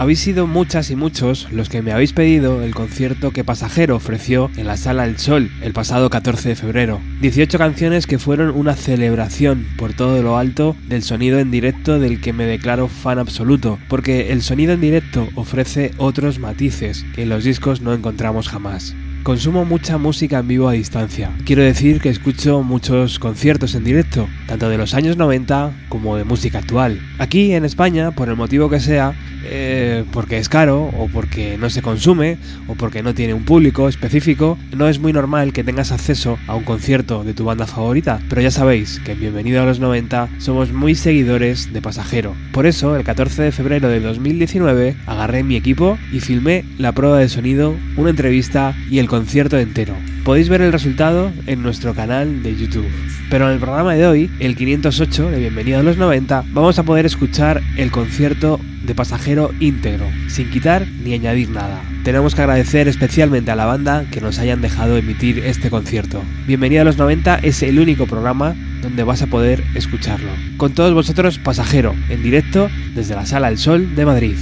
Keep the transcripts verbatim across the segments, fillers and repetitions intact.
Habéis sido muchas y muchos los que me habéis pedido el concierto que Pasajero ofreció en la Sala El Sol el pasado catorce de febrero. dieciocho canciones que fueron una celebración por todo lo alto del sonido en directo, del que me declaro fan absoluto, porque el sonido en directo ofrece otros matices que en los discos no encontramos jamás. Consumo mucha música en vivo a distancia. Quiero decir que escucho muchos conciertos en directo, tanto de los años noventa como de música actual. Aquí en España, por el motivo que sea, eh, porque es caro, o porque no se consume, o porque no tiene un público específico, no es muy normal que tengas acceso a un concierto de tu banda favorita. Pero ya sabéis que en Bienvenido a los noventa somos muy seguidores de Pasajero. Por eso, el catorce de febrero de dos mil diecinueve, agarré mi equipo y filmé la prueba de sonido, una entrevista y el concierto entero. Podéis ver el resultado en nuestro canal de YouTube. Pero en el programa de hoy, el quinientos ocho de Bienvenido a los noventa, vamos a poder escuchar el concierto de Pasajero íntegro, sin quitar ni añadir nada. Tenemos que agradecer especialmente a la banda que nos hayan dejado emitir este concierto. Bienvenido a los noventa es el único programa donde vas a poder escucharlo. Con todos vosotros, Pasajero, en directo desde la Sala El Sol de Madrid.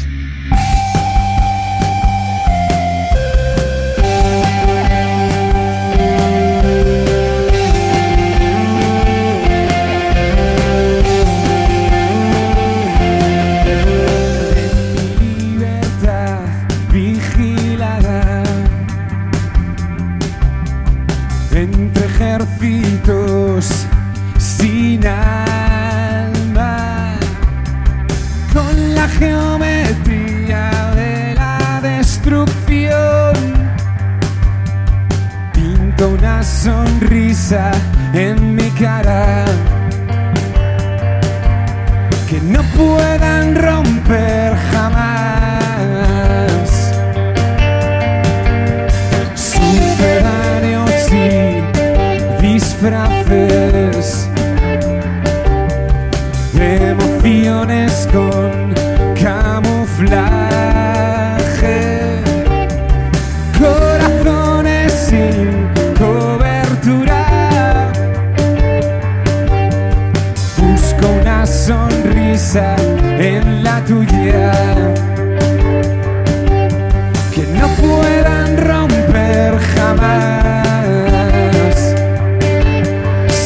En mi cara, que no puedan romper jamás. Sucedáneos y disfraces de emociones con camuflaje, corazones sin sonrisa en la tuya, que no puedan romper jamás.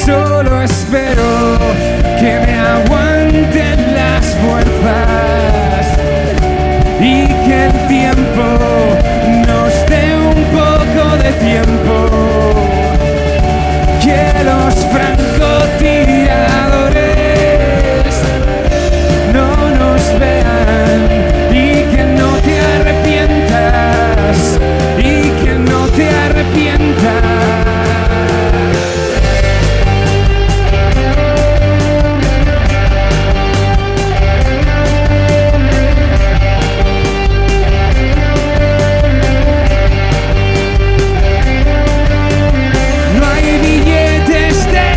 Solo espero que me aguanten las fuerzas y que el tiempo nos dé un poco de tiempo, que los francotiradores y que no te arrepientas, y que no te arrepientas. No hay billetes de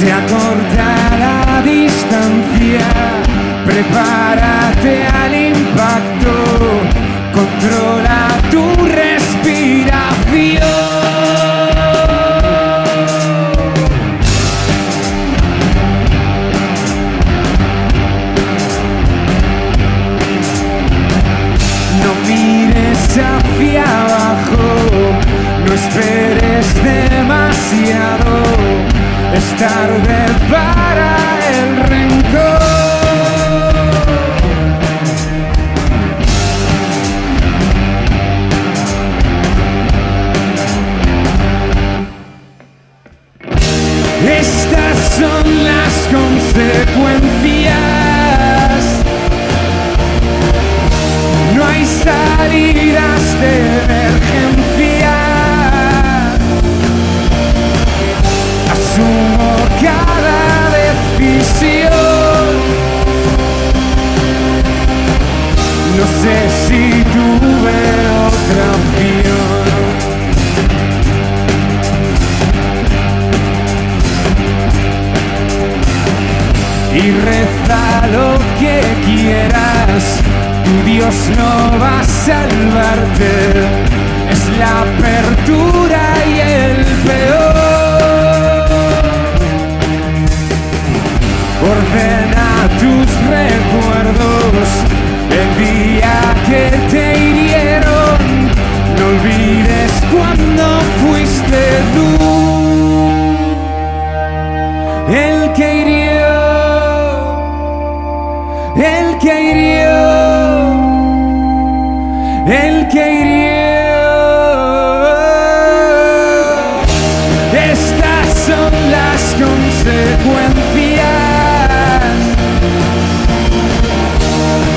Se acorta la distancia, prepárate al impacto, controla tu respiración. Hacia abajo, no esperes demasiado, es tarde para el rencor. Estas son las consecuencias. Salidas de emergencia. Asumo cada decisión. No sé si tuve otra opción. Y reza lo que quieras, tu Dios no va a salvarte, es la apertura y el peor. Ordena tus recuerdos, el día que te hirieron, no olvides cuando fuiste tú el que hirió, el que hirió. El que hirió. Estas son las consecuencias.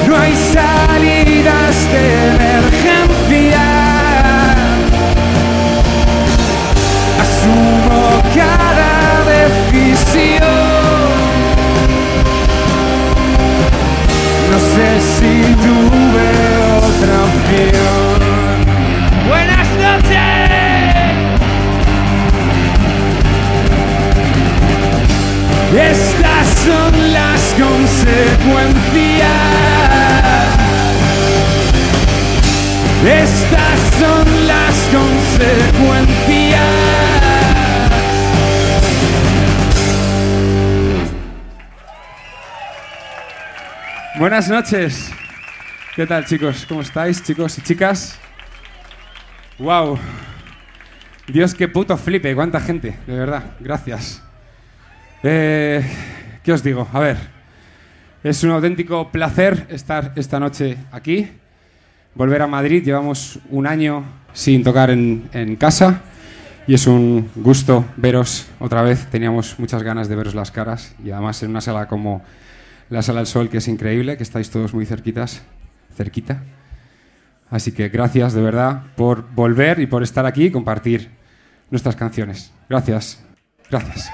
No hay salidas de emergencia. Asumo cada decisión. No sé si tuve. Buenas noches. Estas son las consecuencias. Estas son las consecuencias. Buenas noches. ¿Qué tal, chicos? ¿Cómo estáis, chicos y chicas? ¡Wow! Dios, qué puto flipe, cuánta gente, de verdad, gracias. Eh, ¿Qué os digo? A ver, es un auténtico placer estar esta noche aquí, volver a Madrid, llevamos un año sin tocar en, en casa y es un gusto veros otra vez, teníamos muchas ganas de veros las caras y además en una sala como la Sala El Sol, que es increíble, que estáis todos muy cerquitas. cerquita. Así que gracias de verdad por volver y por estar aquí y compartir nuestras canciones. Gracias. Gracias.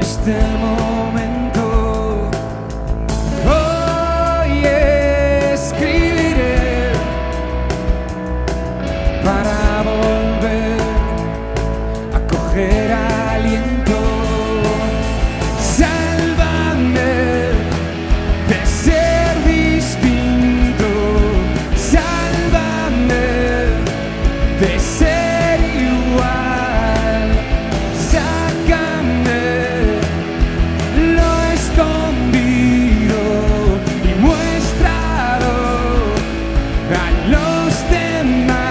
Este momento, oh, coger aliento. Sálvame de ser distinto, sálvame de ser igual, sácame lo escondido y muéstralo a los demás.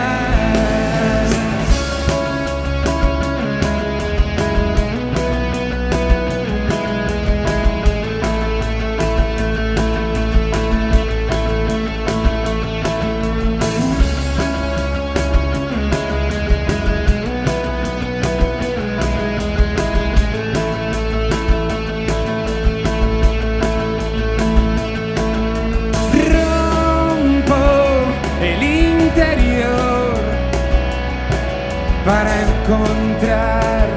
Para encontrar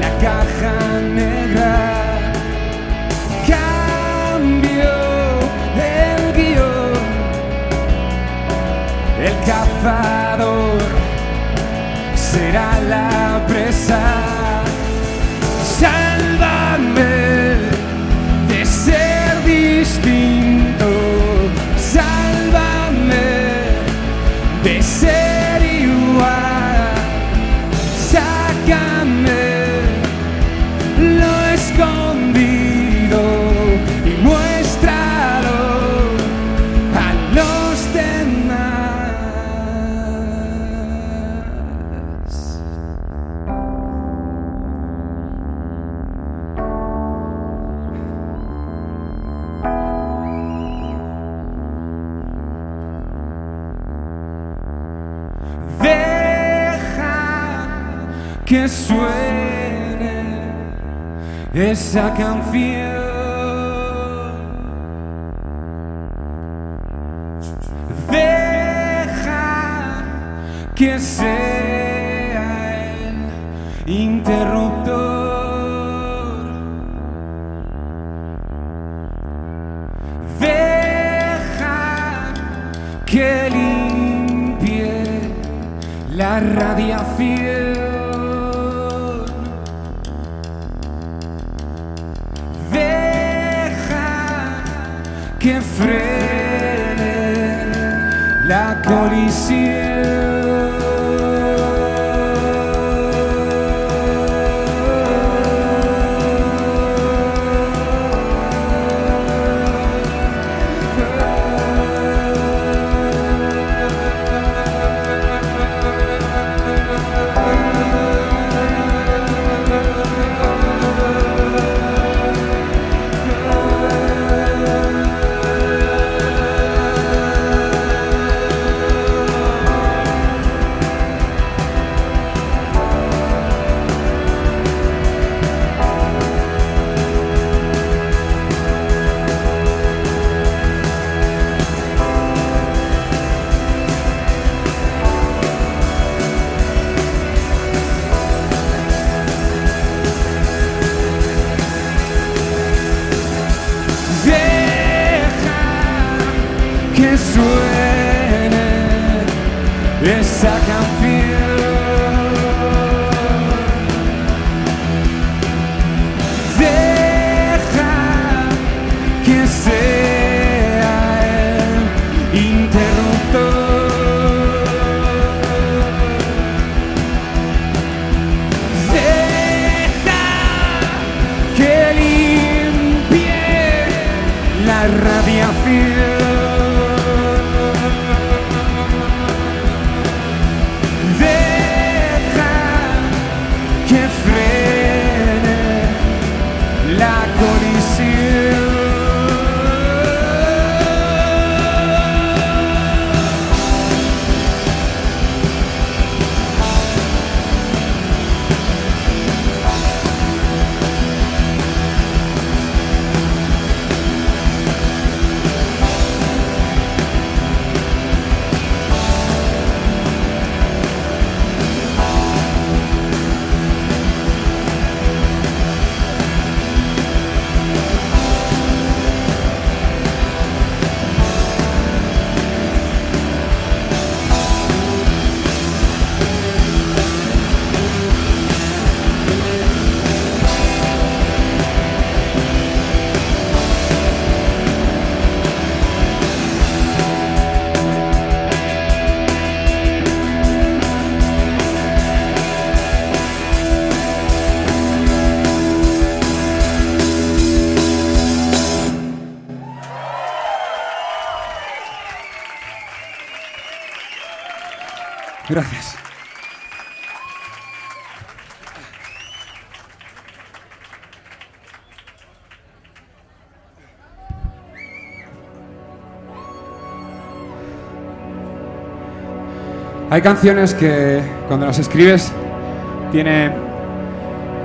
la caja negra, cambio el guión. El cazador será la presa. Sálvame de ser distinto, sálvame de ser. Que suene esa canción. Deja que sea el interruptor. Deja que limpie la radiación. Que frene la colisión. Gracias. Hay canciones que cuando las escribes tiene,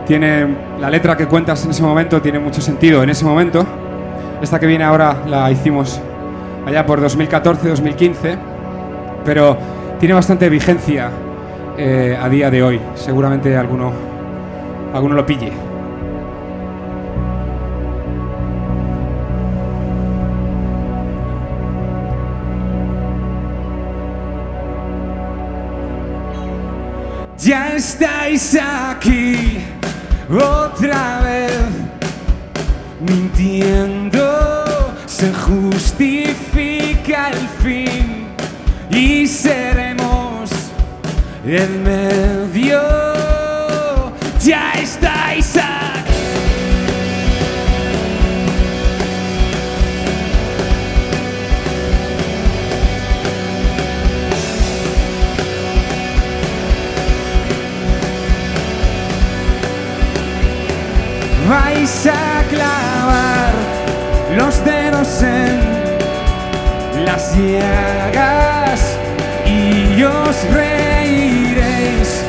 tiene la letra que cuentas en ese momento tiene mucho sentido en ese momento. Esta que viene ahora la hicimos allá por dos mil catorce dos mil quince, pero tiene bastante vigencia eh, a día de hoy. Seguramente alguno, alguno lo pille. Ya estáis aquí otra vez, mintiendo se justifica el fin y seremos el medio. Ya estáis aquí. Vais a clavar los dedos en las llagas y os reiréis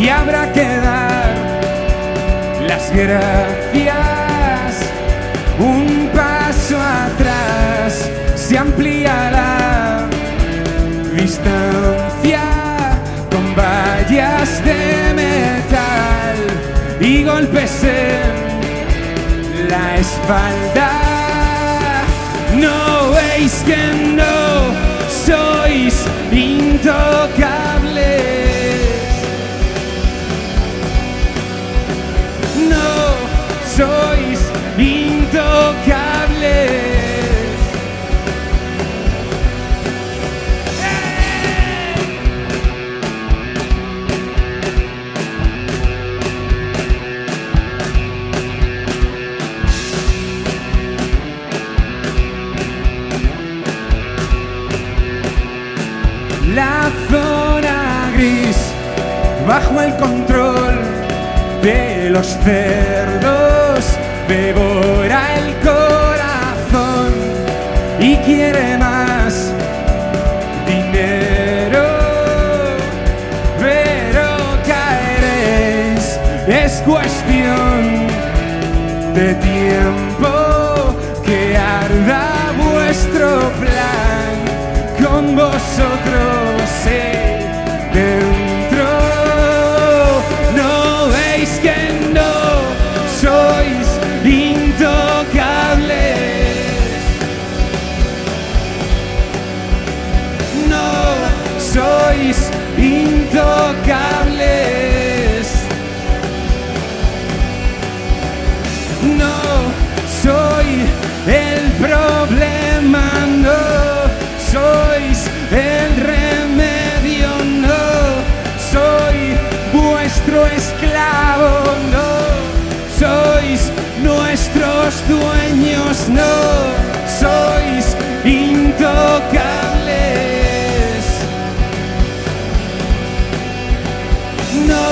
y habrá que dar las gracias. Un paso atrás se amplía la distancia con vallas de metal y golpes en la espalda. No veis que no sois intocables. No sois intocables. La zona gris, bajo el control de los cerdos, devora el corazón y quiere más dinero. Pero caeréis, es cuestión de tiempo que arda vuestro plan. Con vosotros eh, dentro. No veis que no sois intocables. No sois intocables. No soy el problema, no. Sois el remedio, no. Soy vuestro esclavo, no. Sois nuestros dueños, no. Sois intocables. No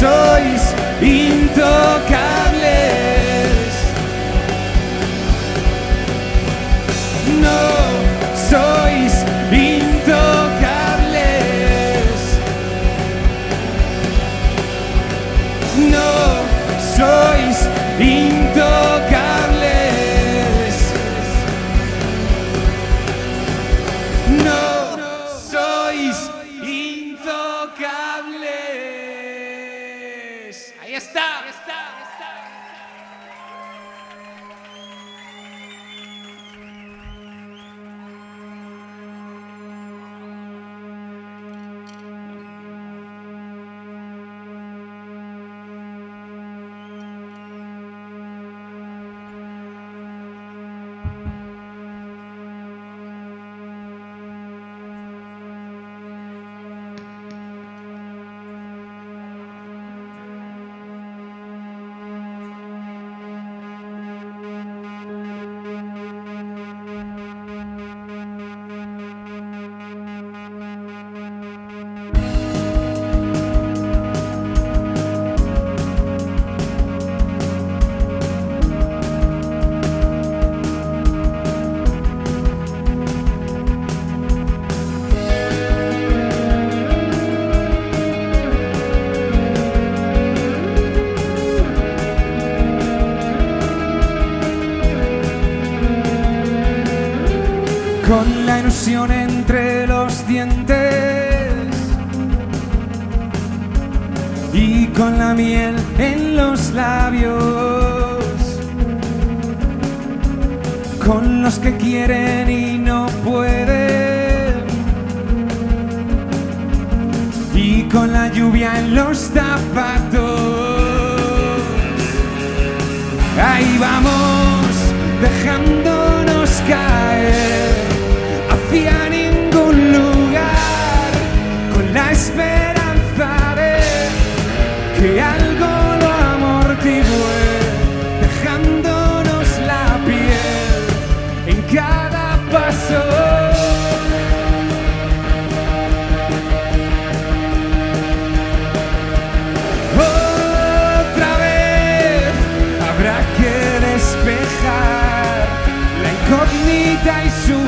sois intocables. No. Sois intocables. No sois intocables. No sois intocables. Ahí está, ahí está, ahí está. con la ilusión entre los dientes y con la miel en los labios, con los que quieren y no pueden, y con la lluvia en los zapatos. Ahí vamos, dejándonos caer hacia ningún lugar, con la esperanza de que algo lo amortigüe, dejándonos la piel en cada paso. Y sumar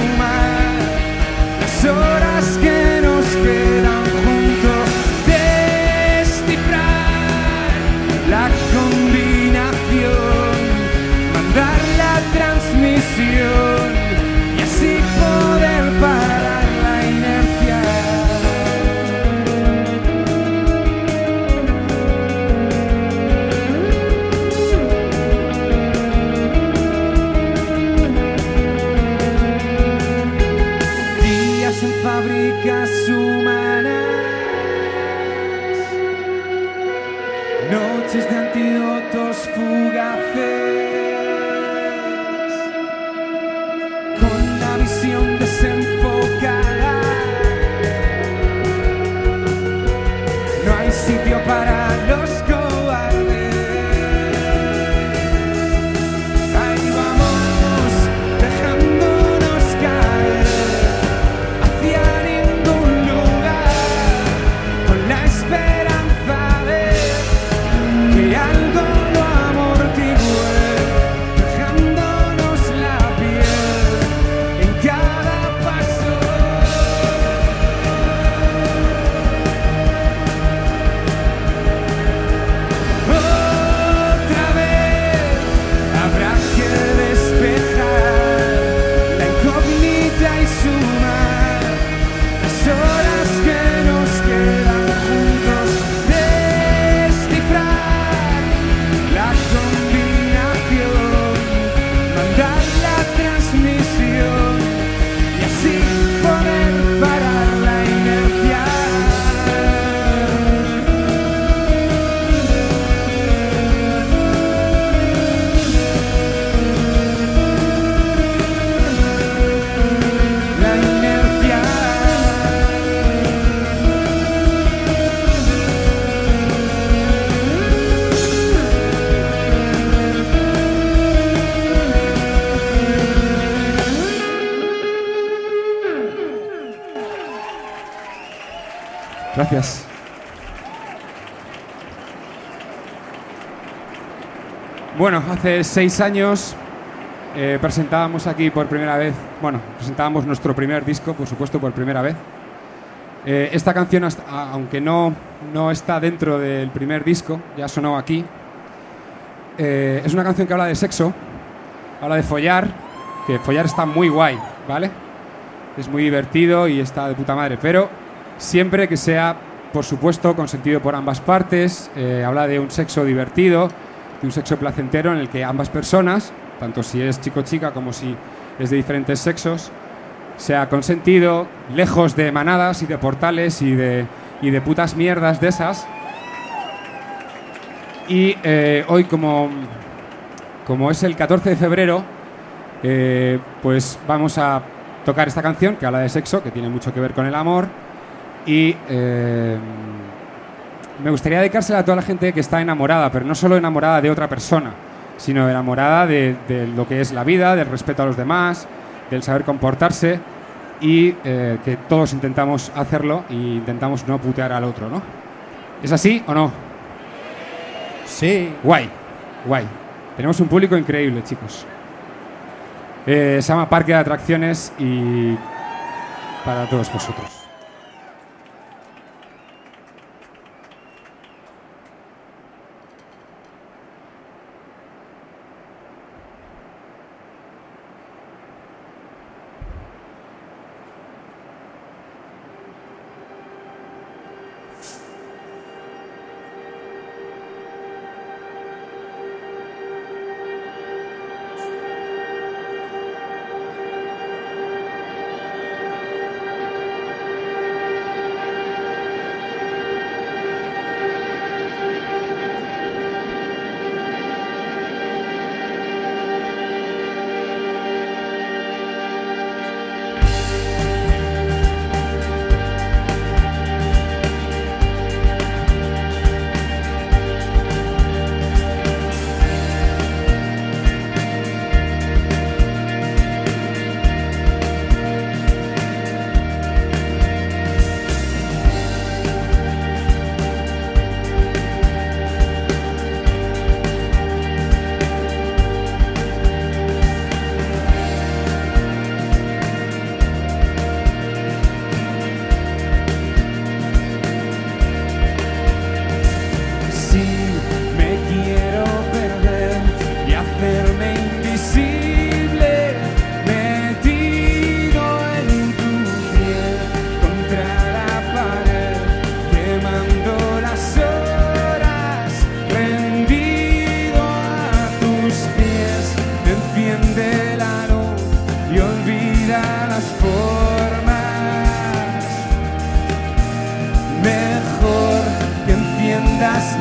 las horas que nos quedan juntos, descifrar la combinación, mandar la transmisión y así poder parar la fábricas humanas, noches de antídotos fugaces, con la visión desenfocada, no hay sitio para los cobardes. Ahí vamos, dejándonos caer hacia gracias. Bueno, hace seis años eh, presentábamos aquí por primera vez, bueno, presentábamos nuestro primer disco, por supuesto, por primera vez. Eh, esta canción, hasta, aunque no, no está dentro del primer disco, ya sonó aquí. Eh, es una canción que habla de sexo, habla de follar, que follar está muy guay, ¿vale? Es muy divertido y está de puta madre, pero siempre que sea, por supuesto, consentido por ambas partes. Eh, habla de un sexo divertido, de un sexo placentero en el que ambas personas, tanto si es chico o chica como si es de diferentes sexos, sea consentido, lejos de manadas y de portales y de, y de putas mierdas de esas. Y eh, hoy, como, como es el catorce de febrero, eh, pues vamos a tocar esta canción que habla de sexo, que tiene mucho que ver con el amor. Y eh, me gustaría dedicársela a toda la gente que está enamorada, pero no solo enamorada de otra persona, sino enamorada de, de lo que es la vida, del respeto a los demás, del saber comportarse y eh, que todos intentamos hacerlo e intentamos no putear al otro, ¿no? ¿Es así o no? Sí. Guay, guay. Tenemos un público increíble, chicos. Eh, se llama Parque de Atracciones y para todos vosotros.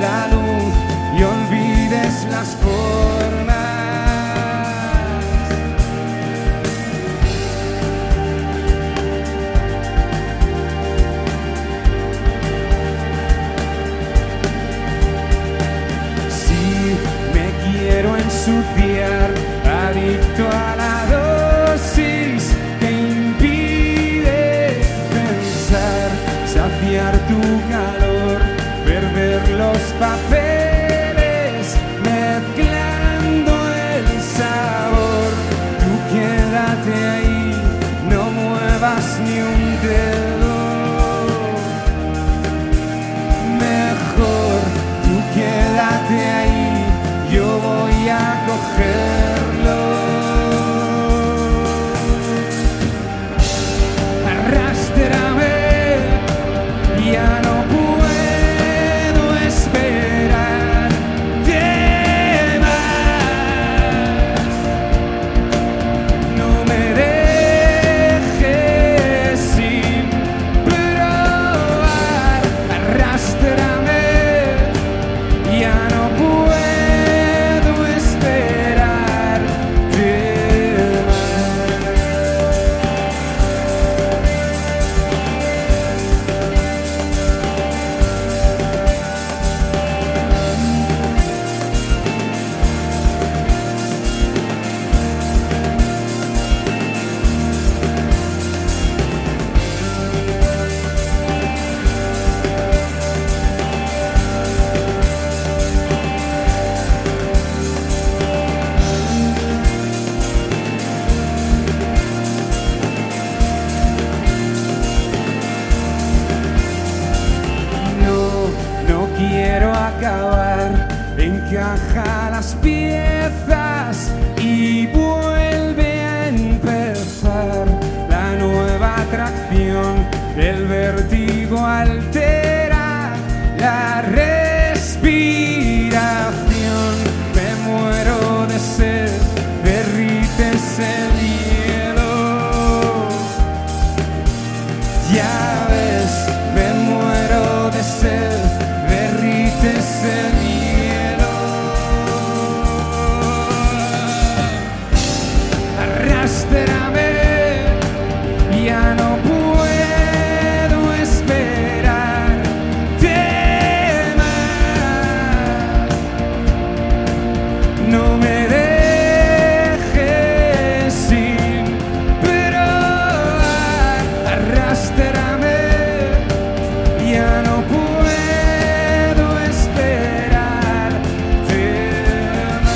la luz y olvides las formas. Si me quiero ensuciar, adicto a la tu calor, perder los papeles, mezclando el sabor. Tú quédate ahí, no muevas ni un dedo. Mejor, tú quédate ahí, yo voy a cogerlo. Arrástrame. Ya no puedo esperar de más. No me dejes sin probar. Arrástrame. Ya no puedo esperar de Encaja las piezas y vuelve a empezar la nueva atracción. El vértigo altera la respiración. Me muero de sed, derrites el hielo. Ya ves, me muero de sed, derrites el hielo. Ya no puedo esperar de más. No me dejes sin probar. Arrástrame. Ya no puedo esperar de más.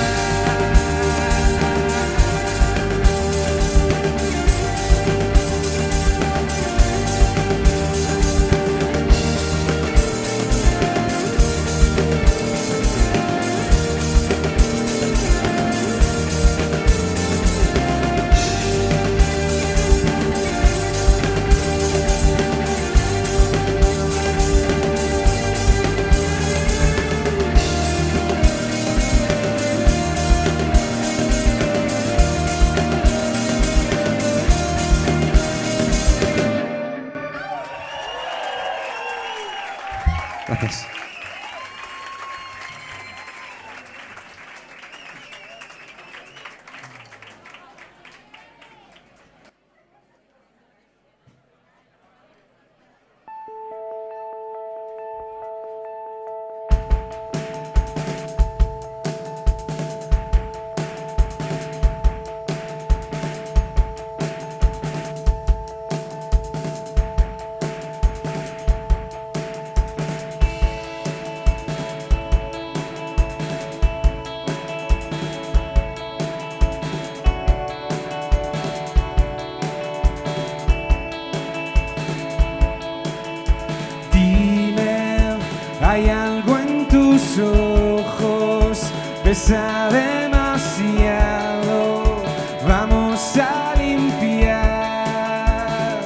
Hay algo en tus ojos, pesa demasiado, vamos a limpiar.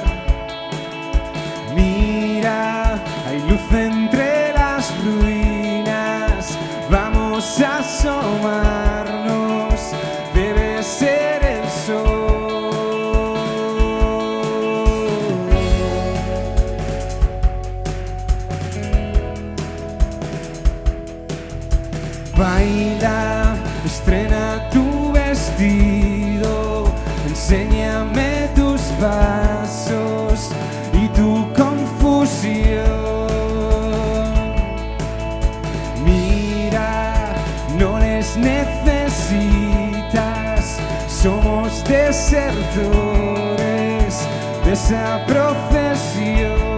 Mira, hay luz entre las ruinas, vamos a asomarnos, debe ser el sol. Baila, estrena tu vestido, enséñame tus pasos y tu confusión. Mira, no les necesitas, somos desertores de esa profesión.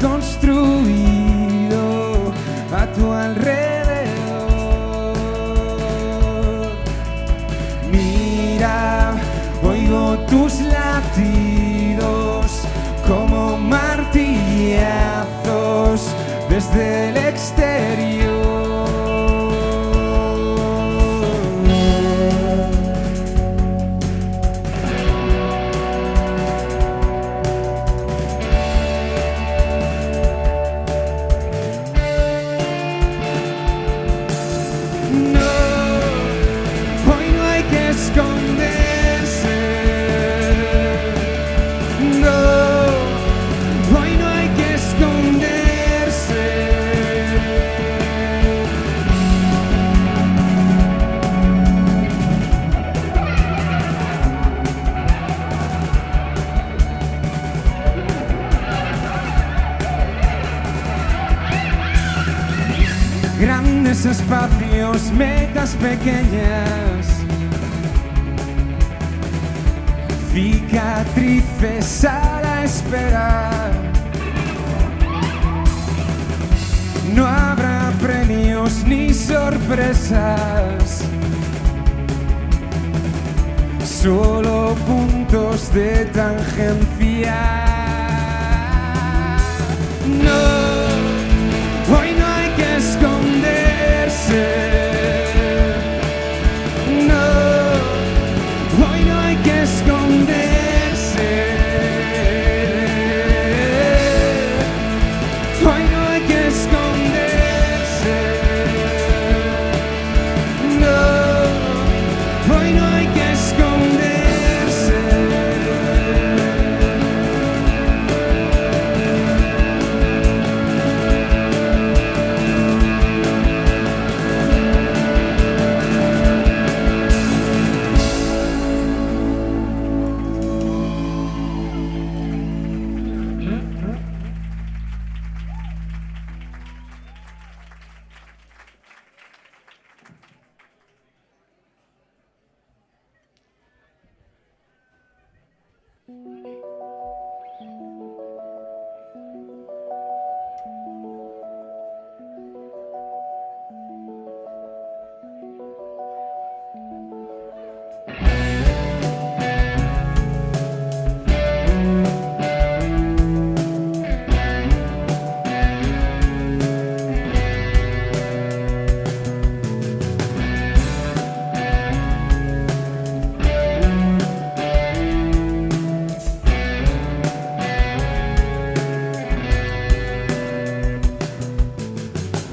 Construido a tu alrededor. Mira, oigo tus latidos como martillazos desde el exterior. Grandes espacios, metas pequeñas, cicatrices a la espera. No habrá premios ni sorpresas, solo puntos de tangencia. No, hoy no hay que esconder. No, hoy no hay que esconderse. Hoy no hay que esconderse. No, hoy no hay que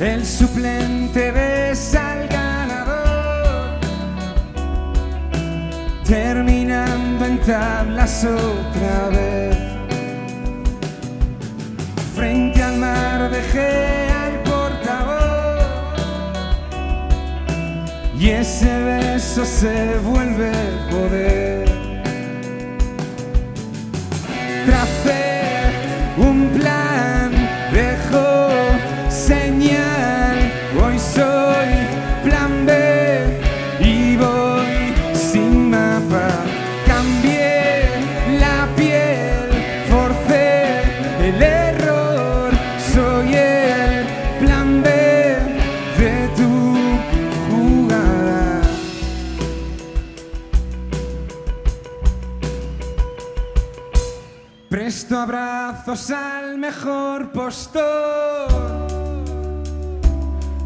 el suplente besa al ganador, terminando en tablas otra vez. Frente al mar dejé al portavoz y ese beso se vuelve poder. Tracé un plan, dejó señal, hoy soy plan B. lazos al mejor postor,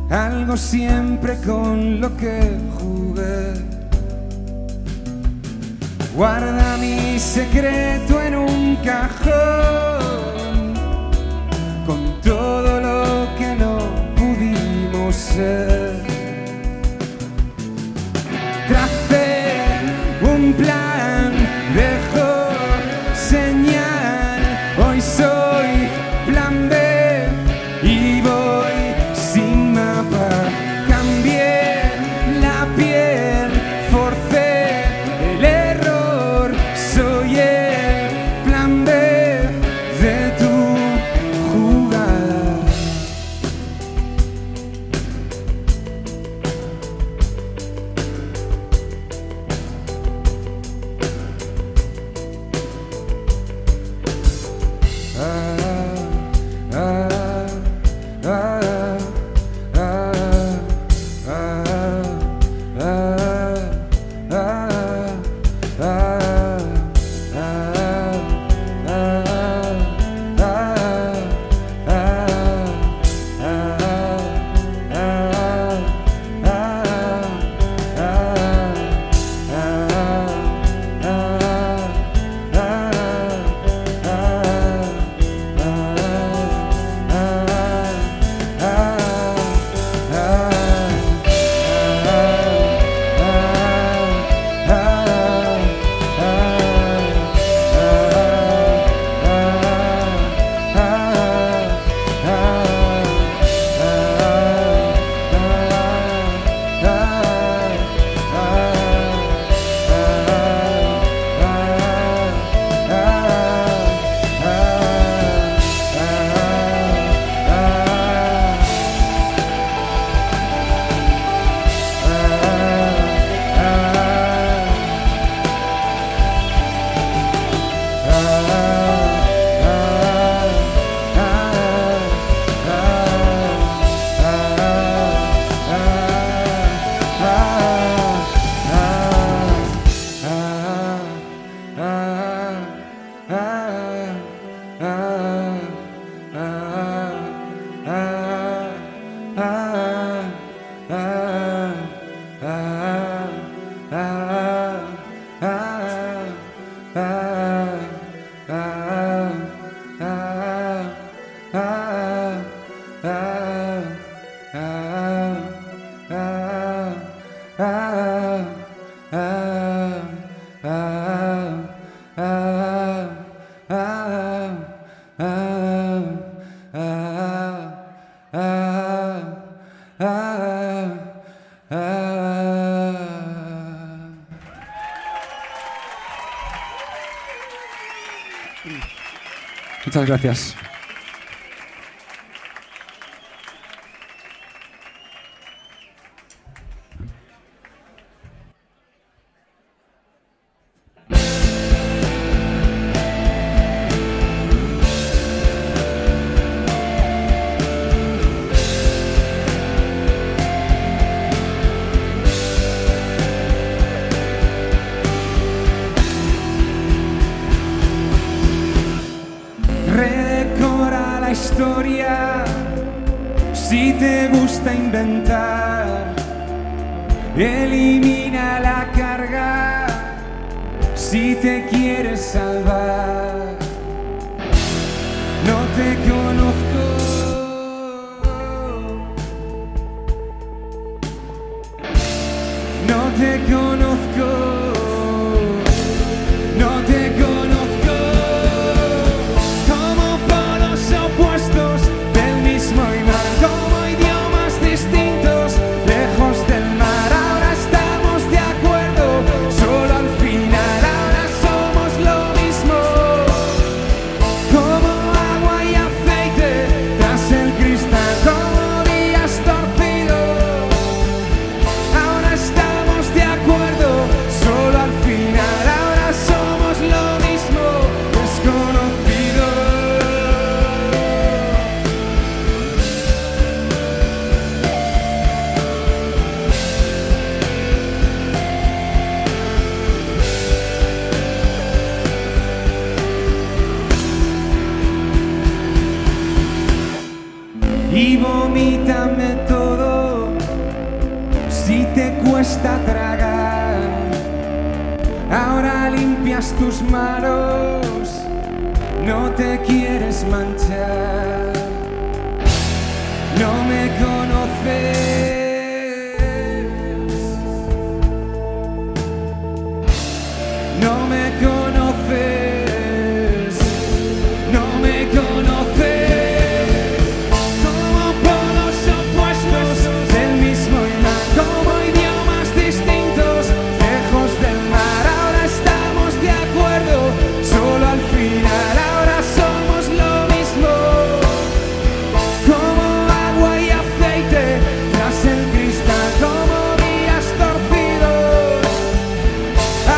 algo siempre con lo que jugué. Guarda mi secreto en un cajón con todo lo que no pudimos ser. Tracé un plan, dejó señal, hoy soy plan B. Muchas gracias. Elimina la carga si te quieres salvar. No te conozco, no te conozco. Acuerdo. Si te cuesta tragar, ahora limpias tus manos, no te quieres manchar. No me conoces, no me conoces, no me conoces. Como polos opuestos del mismo imán, como idiomas distintos, lejos del mar. Ahora estamos de acuerdo, solo al final. Ahora somos lo mismo, como agua y aceite tras el cristal, como días torcidos.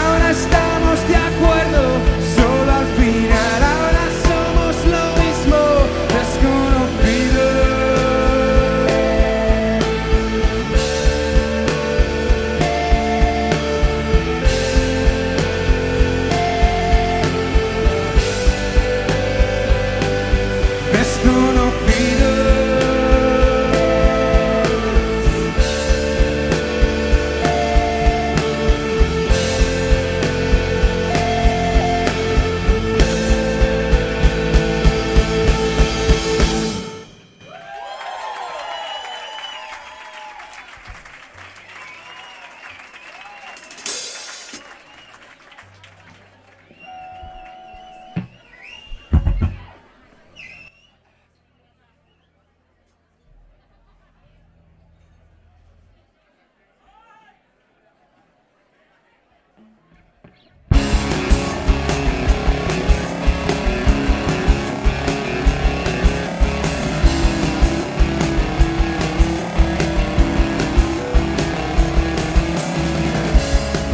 Ahora estamos de acuerdo, solo al final. Ahora somos lo mismo, desconocidos. Desconocidos.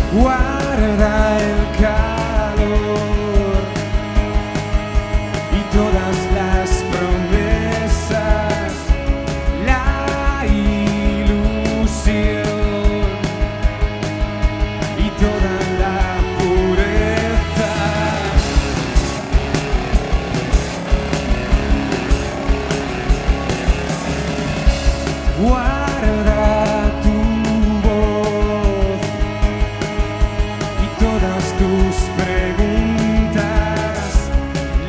Guarda el calor y todas las promesas, la ilusión y toda la pureza. Guarda tu voz y todas tus preguntas,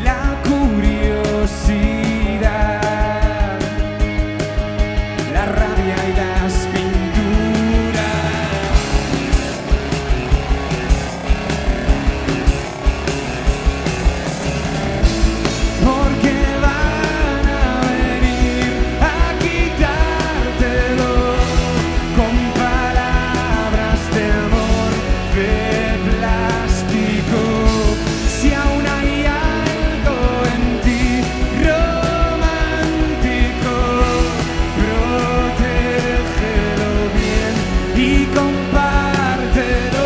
la curiosidad, la rabia y las pinturas. Porque van a venir a quitártelo con palabras de amor de plástico. Si aún hay algo en ti romántico, protégelo bien y compártelo.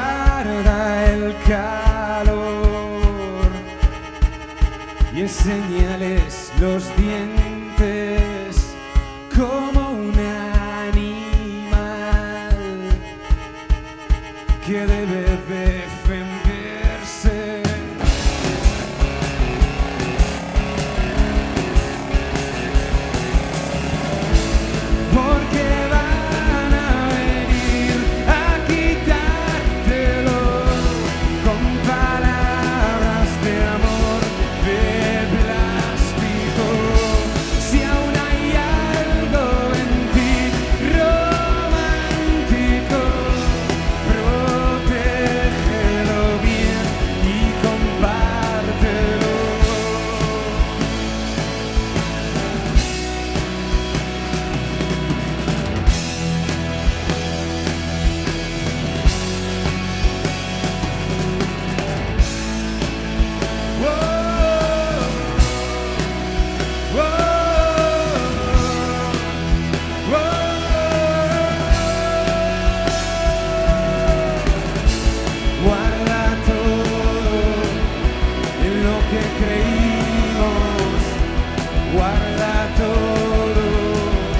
Guarda el calor y enséñales los dientes como un animal que debe defenderse. Porque van a venir a quitártelo con palabras de amor de plástico. Si aún hay algo en ti romántico, protégelo bien y compártelo. Guarda todo en lo que creímos, guarda todo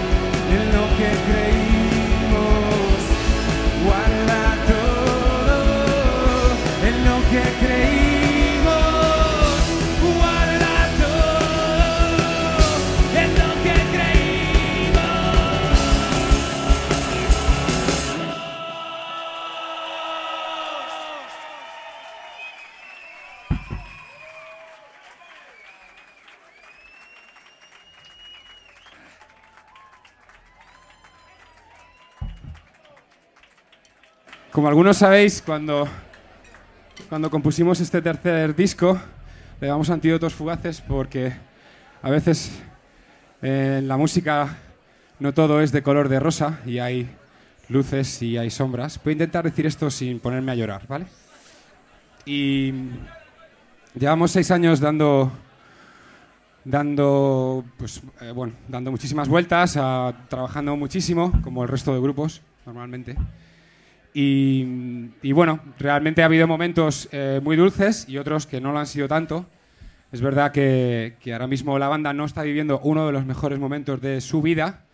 en lo que creímos, guarda todo en lo que creímos, guarda Como algunos sabéis, cuando, cuando compusimos este tercer disco, le llamamos Antídotos Fugaces porque a veces eh, en la música no todo es de color de rosa y hay luces y hay sombras. Voy a intentar decir esto sin ponerme a llorar, ¿vale? Y llevamos seis años dando, dando, pues, eh, bueno, dando muchísimas vueltas, a, trabajando muchísimo, como el resto de grupos normalmente. Y, y bueno, realmente ha habido momentos eh, muy dulces y otros que no lo han sido tanto. Es verdad que, que ahora mismo la banda no está viviendo uno de los mejores momentos de su vida,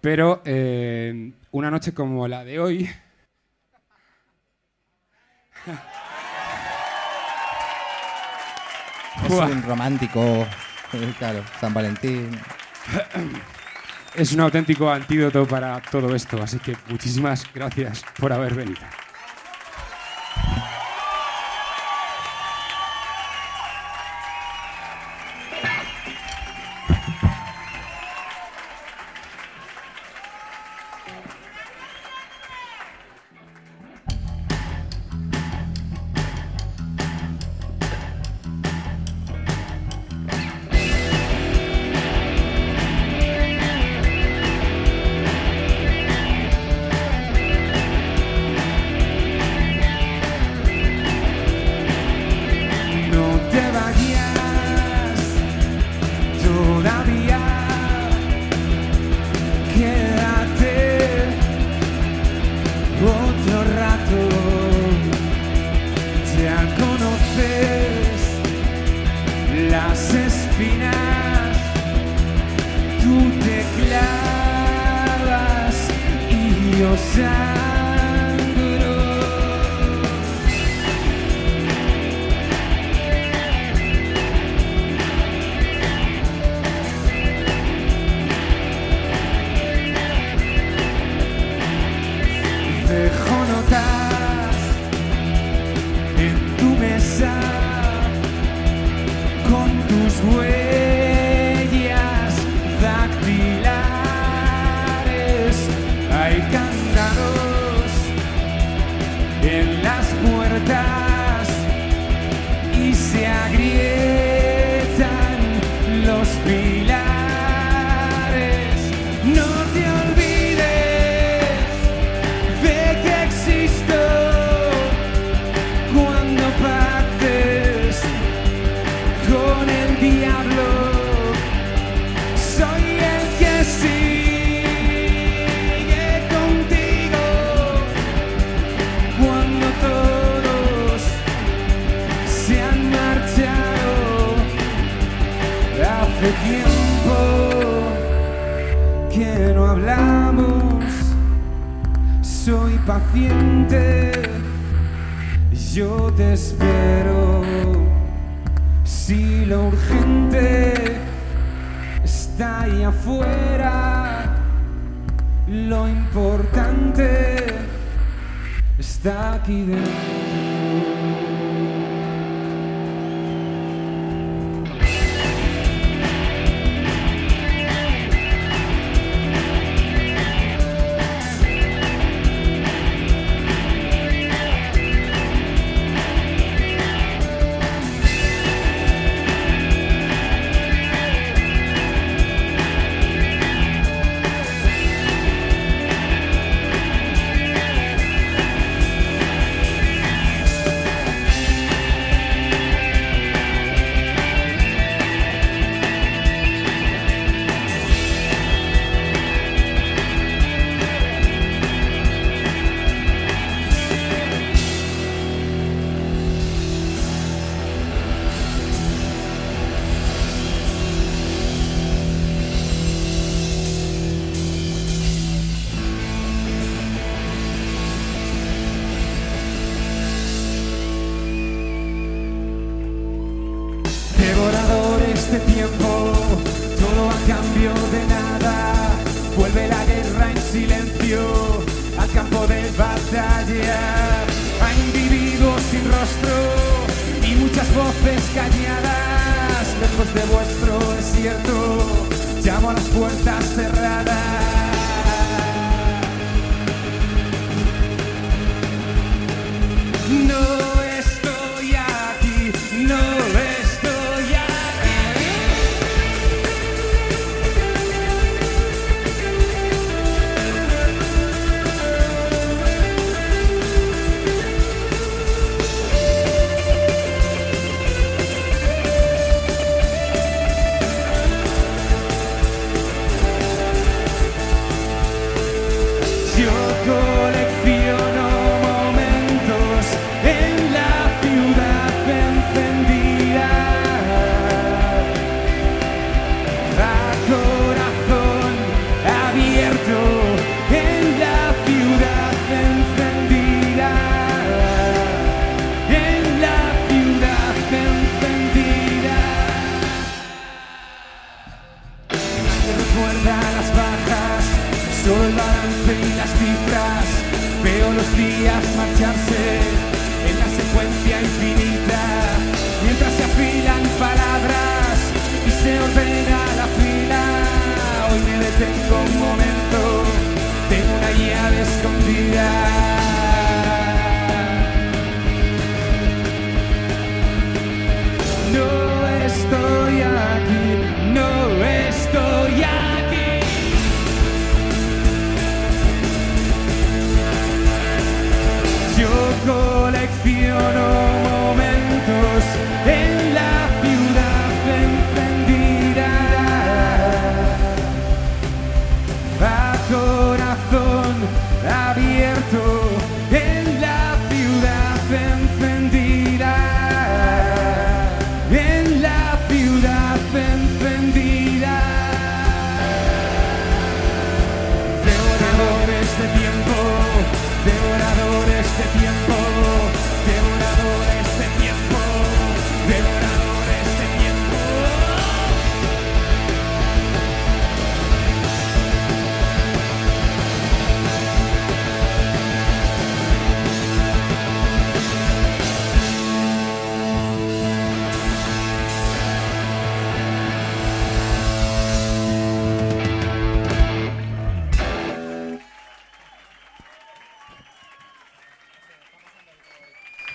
pero eh, una noche como la de hoy... Es un romántico, claro, San Valentín. Es un auténtico antídoto para todo esto, así que muchísimas gracias por haber venido.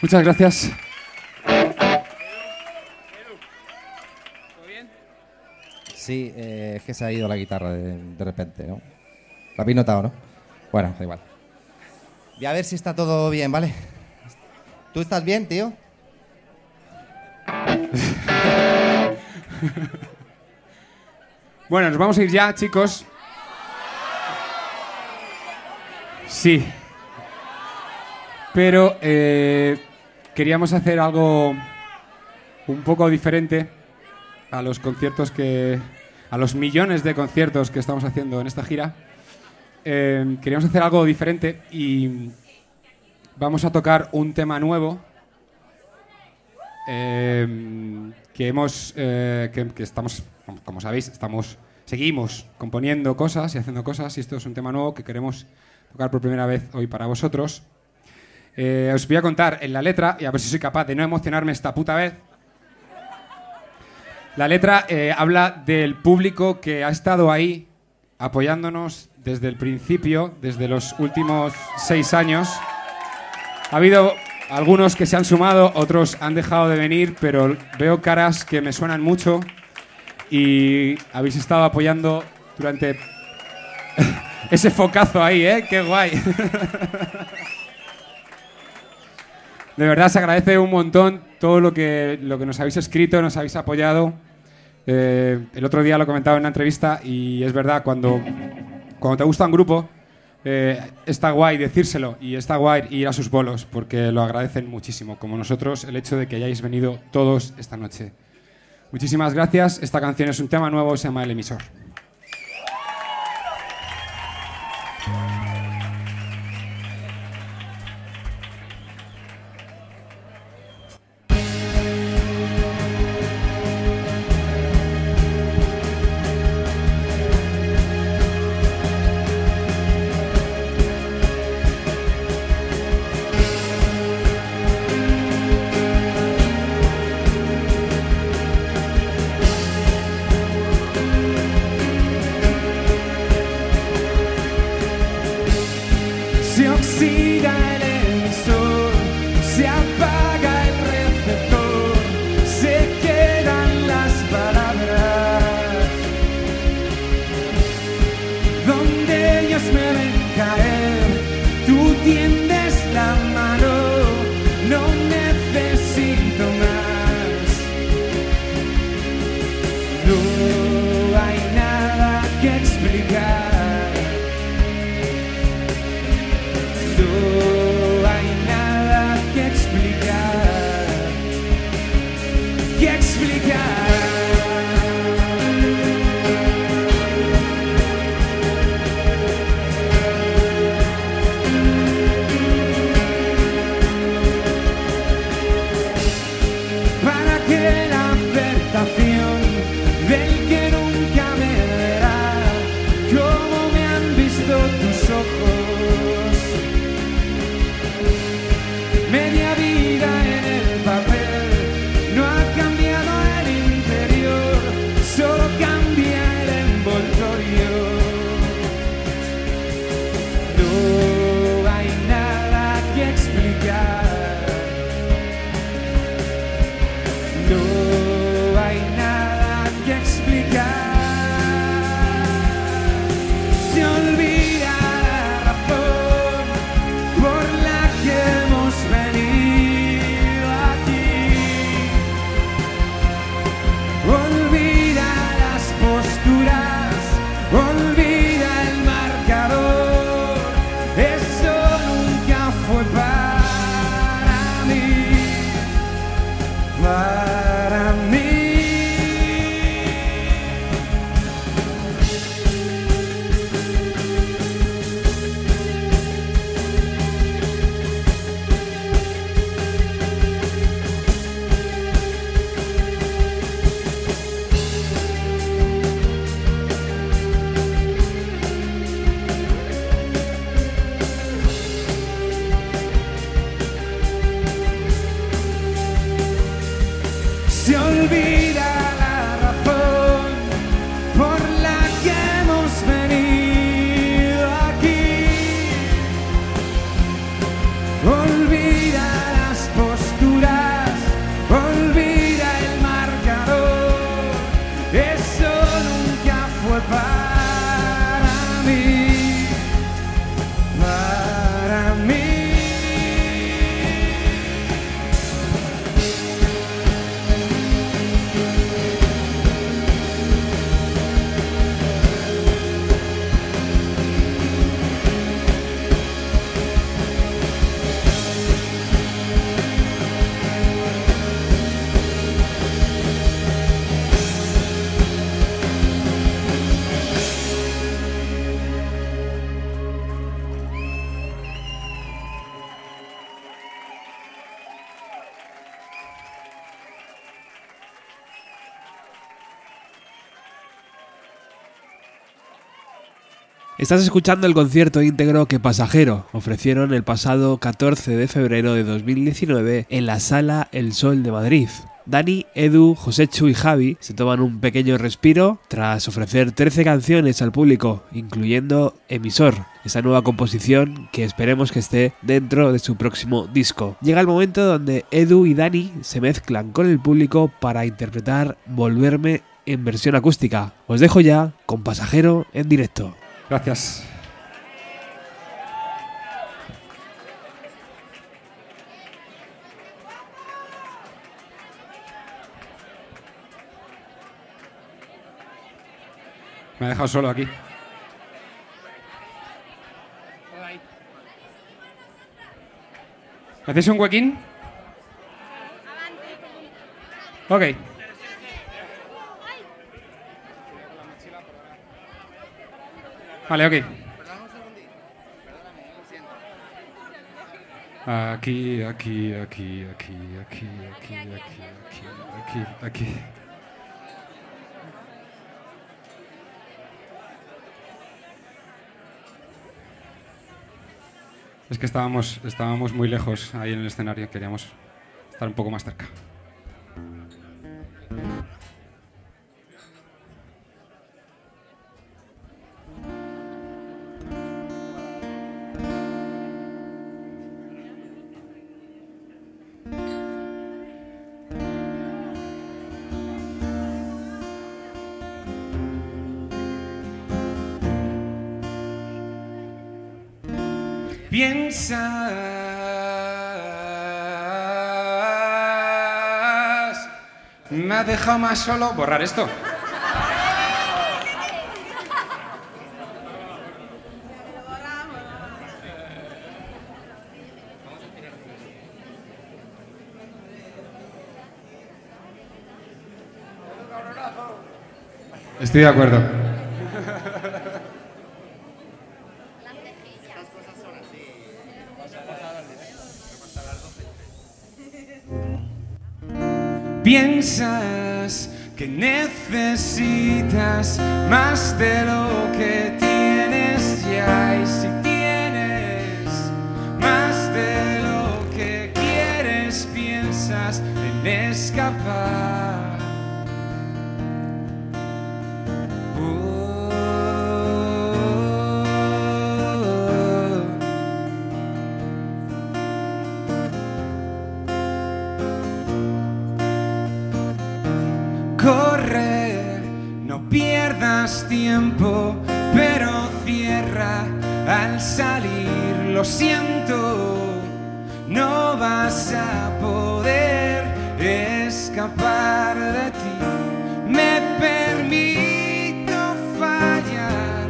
Muchas gracias. ¿Todo bien? Sí, eh, es que se ha ido la guitarra de, de repente, ¿no? ¿La habéis notado, no? Bueno, da igual. Voy a ver si está todo bien, ¿vale? ¿Tú estás bien, tío? Bueno, nos vamos a ir ya, chicos. Sí. Pero... Eh, queríamos hacer algo un poco diferente a los conciertos que... a los millones de conciertos que estamos haciendo en esta gira. Eh, queríamos hacer algo diferente y vamos a tocar un tema nuevo eh, que hemos... Eh, que, que estamos, como sabéis, estamos seguimos componiendo cosas y haciendo cosas, y esto es un tema nuevo que queremos tocar por primera vez hoy para vosotros. Eh, os voy a contar en la letra, y a ver si soy capaz de no emocionarme esta puta vez. La letra eh, habla del público que ha estado ahí apoyándonos desde el principio, desde los últimos seis años. Ha habido algunos que se han sumado, otros han dejado de venir, pero veo caras que me suenan mucho y habéis estado apoyando durante ese focazo ahí, ¿eh? ¡Qué guay! De verdad, se agradece un montón todo lo que, lo que nos habéis escrito, nos habéis apoyado. Eh, el otro día lo comentaba en una entrevista y es verdad, cuando, cuando te gusta un grupo, eh, está guay decírselo y está guay ir a sus bolos, porque lo agradecen muchísimo, como nosotros, el hecho de que hayáis venido todos esta noche. Muchísimas gracias. Esta canción es un tema nuevo, se llama El emisor. No hay nada que explicar. No hay nada que explicar. Que explicar. Estás escuchando el concierto íntegro que Pasajero ofrecieron el pasado catorce de febrero de dos mil diecinueve en la Sala El Sol de Madrid. Dani, Edu, Josechu y Javi se toman un pequeño respiro tras ofrecer trece canciones al público, incluyendo Emisor, esa nueva composición que esperemos que esté dentro de su próximo disco. Llega el momento donde Edu y Dani se mezclan con el público para interpretar Volverme en versión acústica. Os dejo ya con Pasajero en directo. Gracias. Me ha dejado solo aquí. ¿Me hacéis un huequín? Ok. Vale, ok. Aquí, aquí, aquí, aquí, aquí, aquí, aquí, aquí, aquí, aquí. Es que estábamos, estábamos muy lejos ahí en el escenario, queríamos estar un poco más cerca. Piensas, me ha dejado más solo borrar esto. Estoy de acuerdo. Piensas que necesitas más de lo que tienes ya, y si tienes más de lo que quieres, piensas en escapar. Correr, no pierdas tiempo, pero cierra al salir. Lo siento, no vas a poder escapar de ti. Me permito fallar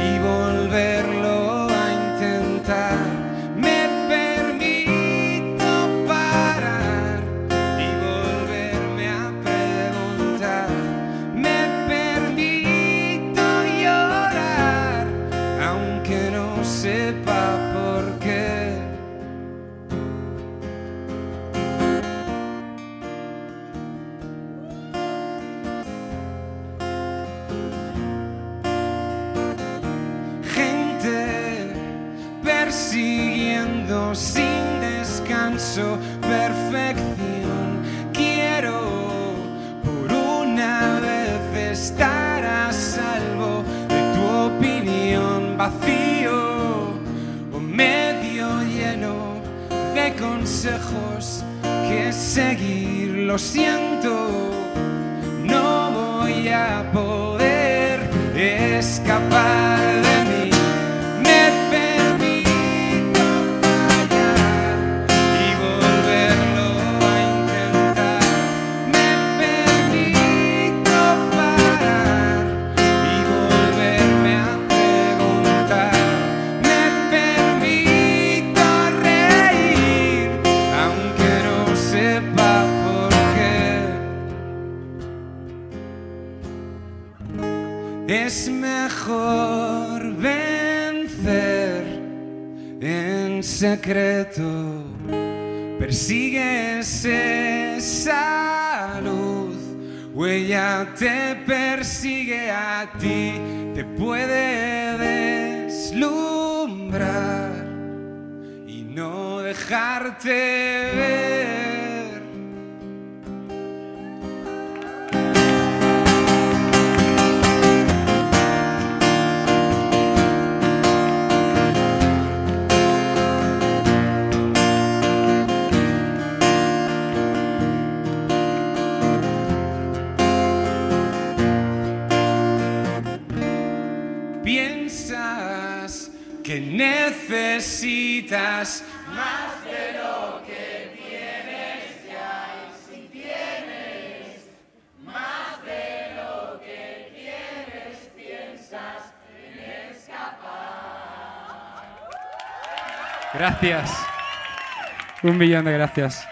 y volverlo a intentar. Me permito parar y volverme a preguntar. Me permito llorar, aunque no sepa por qué. Gente persiguiendo sin descanso perfección. Quiero por una vez estar a salvo de tu opinión. Vacío o medio lleno de consejos que seguir. Lo siento, no voy a poder escapar de mí. Me permito fallar y volverlo a intentar. Me permito parar y volverme a preguntar. Me permito reír, aunque no sepa por qué. Es mejor vencer en secreto. Persigues esa luz o ella te persigue a ti. Te puede deslumbrar y no dejarte ver. Piensas que necesitas más de lo que tienes ya, y si tienes más de lo que quieres, piensas en escapar. Gracias. Un millón de gracias.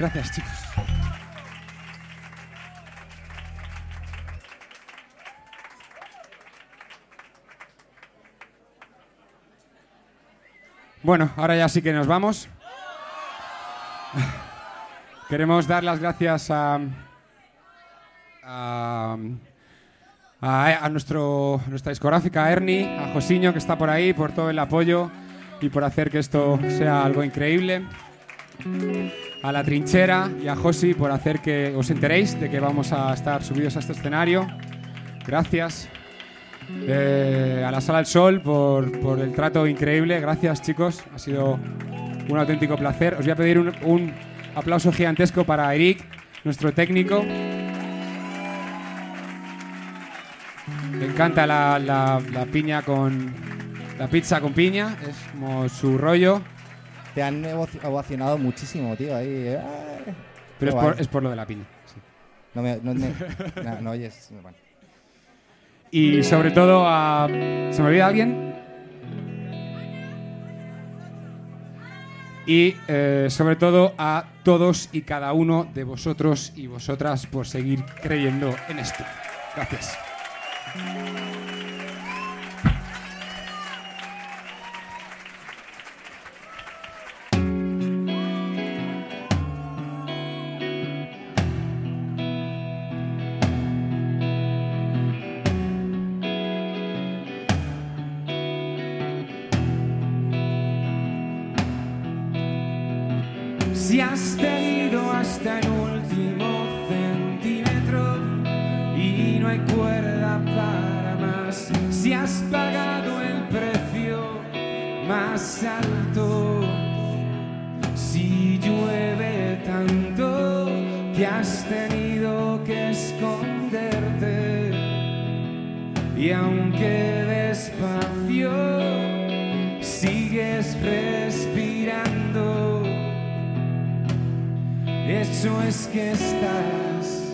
Gracias, chicos. Bueno, ahora ya sí que nos vamos. Queremos dar las gracias a, a, a, a nuestro, nuestra discográfica, a Ernie, a Josinho, que está por ahí, por todo el apoyo y por hacer que esto sea algo increíble. A La Trinchera y a Josi por hacer que os enteréis de que vamos a estar subidos a este escenario. Gracias. Eh, a la Sala El Sol por, por el trato increíble. Gracias, chicos. Ha sido un auténtico placer. Os voy a pedir un, un aplauso gigantesco para Eric, nuestro técnico. Me encanta la, la, la piña con la pizza con piña. Es como su rollo. Te han ovacionado muchísimo, tío. Ahí. Pero es por, es por lo de la piña. Sí. No me, no, me, no, no oyes. Bueno. y sobre todo a... ¿Se me olvida alguien? Y eh, sobre todo a todos y cada uno de vosotros y vosotras por seguir creyendo en esto. Gracias. Si has tenido hasta el último centímetro y no hay cuerda para más, si has pagado el precio más alto, si llueve tanto que has tenido que esconderte, y aunque despacio sigues respirando, eso es que estás.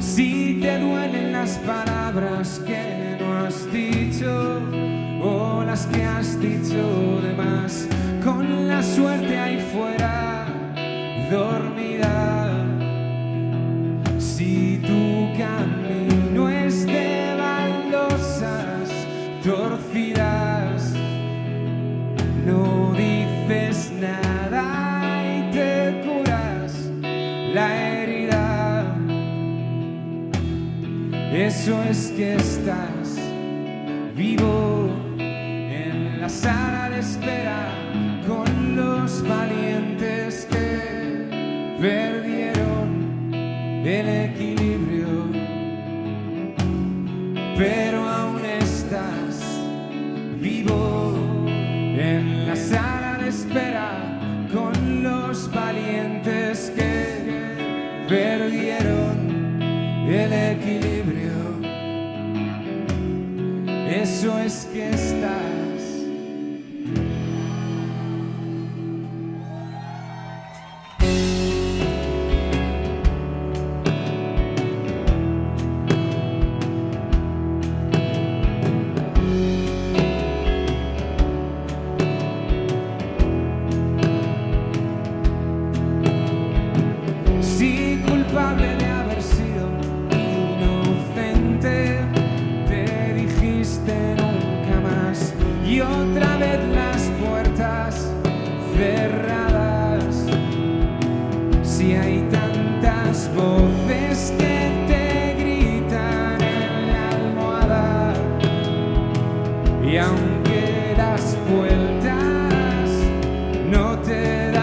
Si te duelen las palabras que no has dicho o las que has dicho de más, con la suerte ahí fuera dormida. Si tu camino es de baldosas torcidas, no dices nada y te curas la herida. Eso es que estás vivo en la sala de espera, con los valientes que perdieron el equilibrio, pero aún estás vivo en la sala de espera, con los valientes que perdieron el equilibrio. Eso es que estás. Y lo demás no importa, lo demás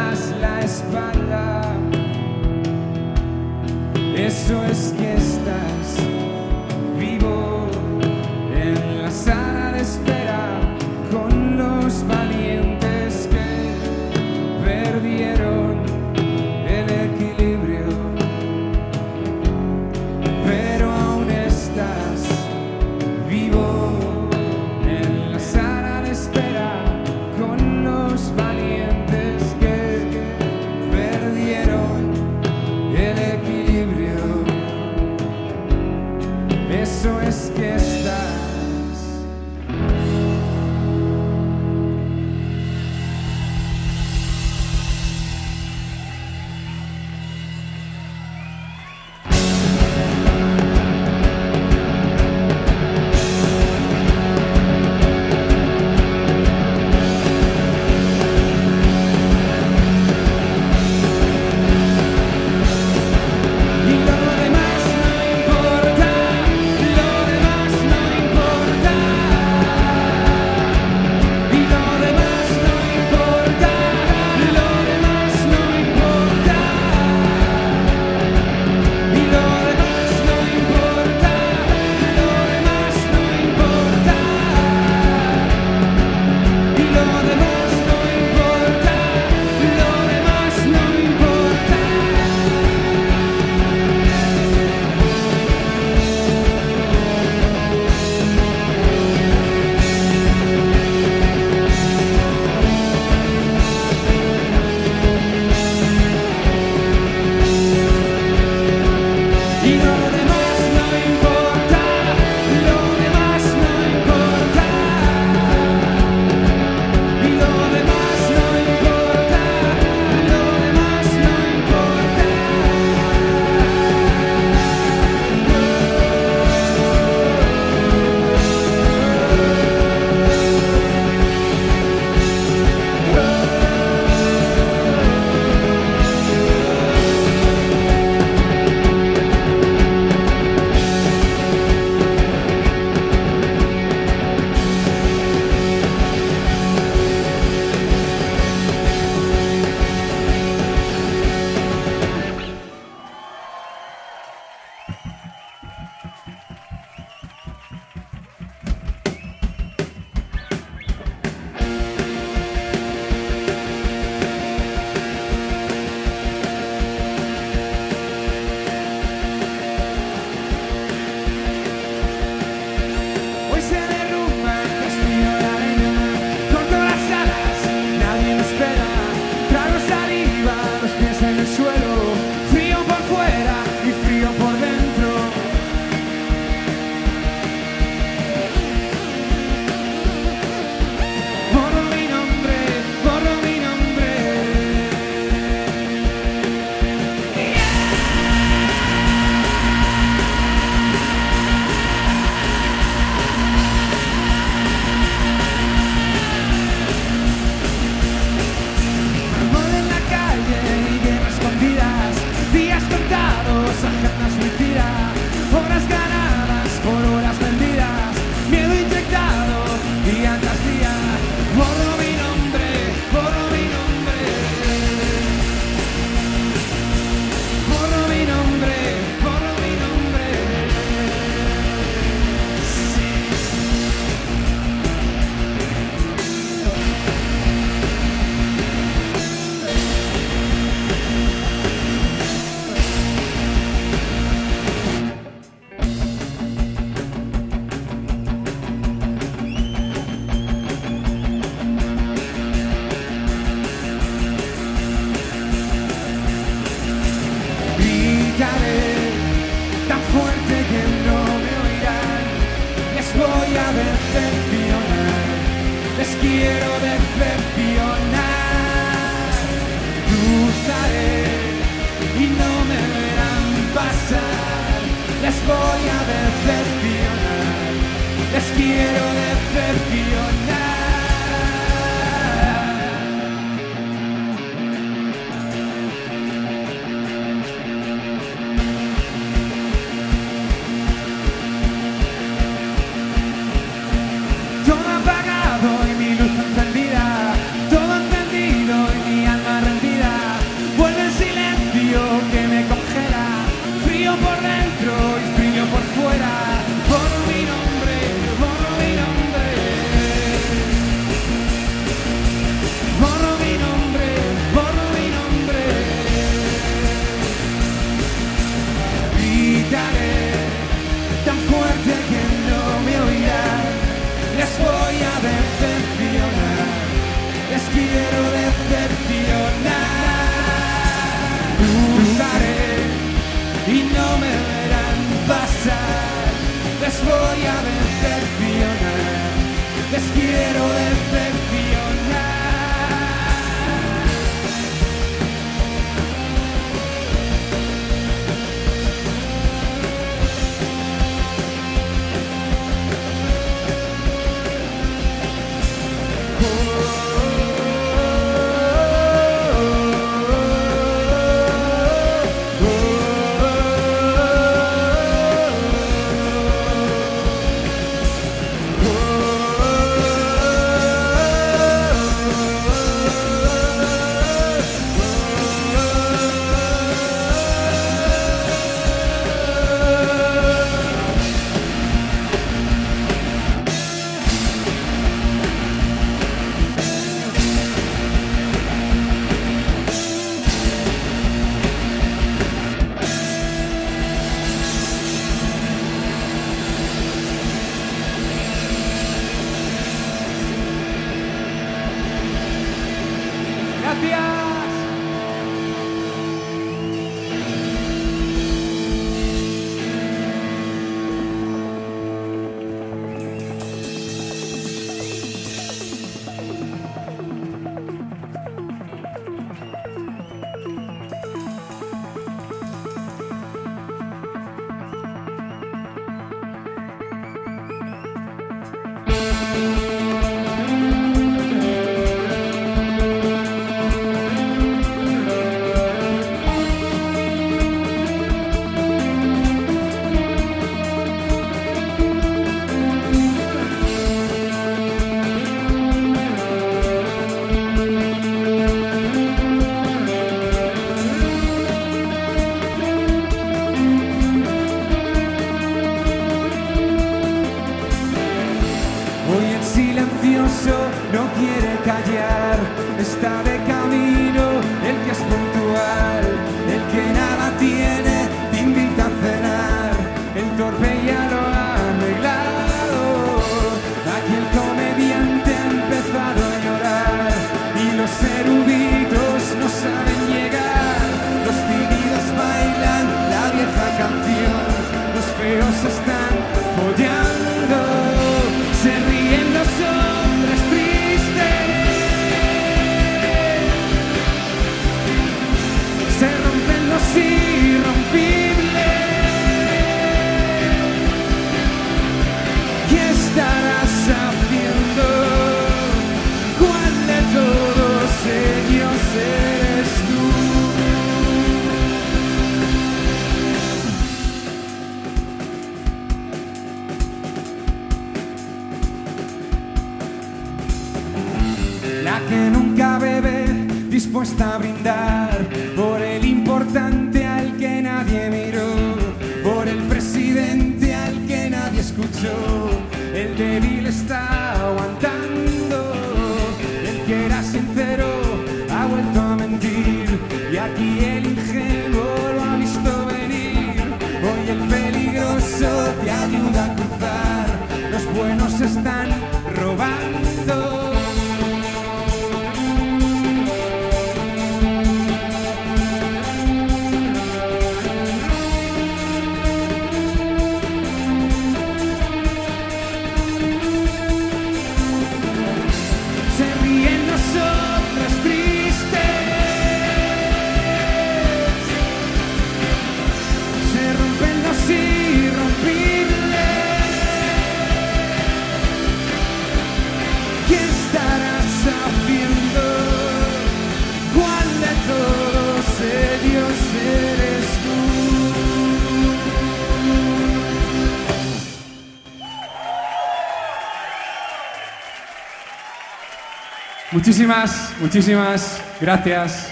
Muchísimas, muchísimas gracias,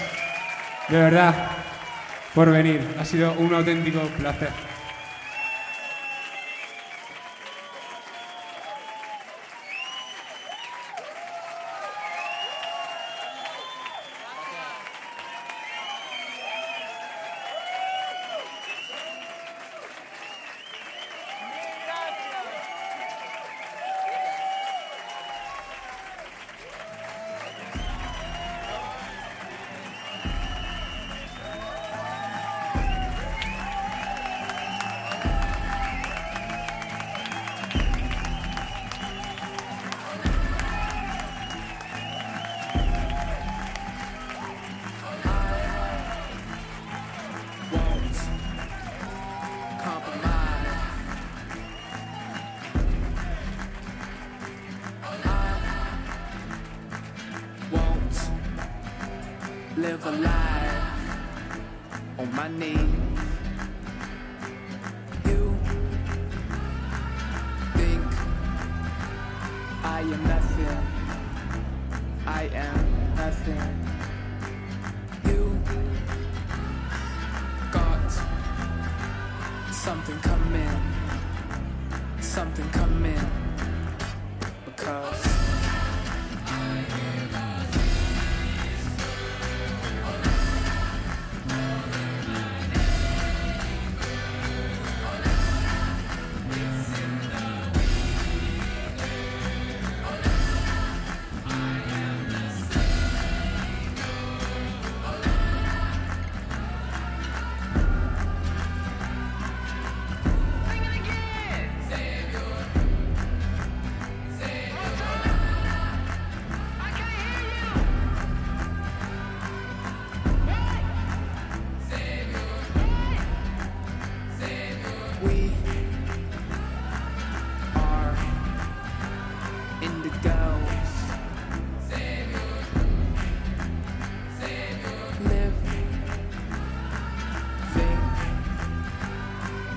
de verdad, por venir. Ha sido un auténtico placer.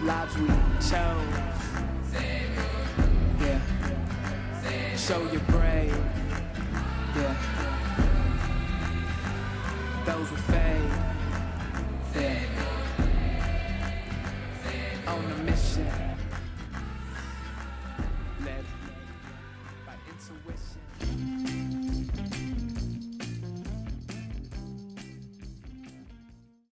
lives we chose. Yeah. Show your brave. Yeah. Those will fade. Yeah. On a mission.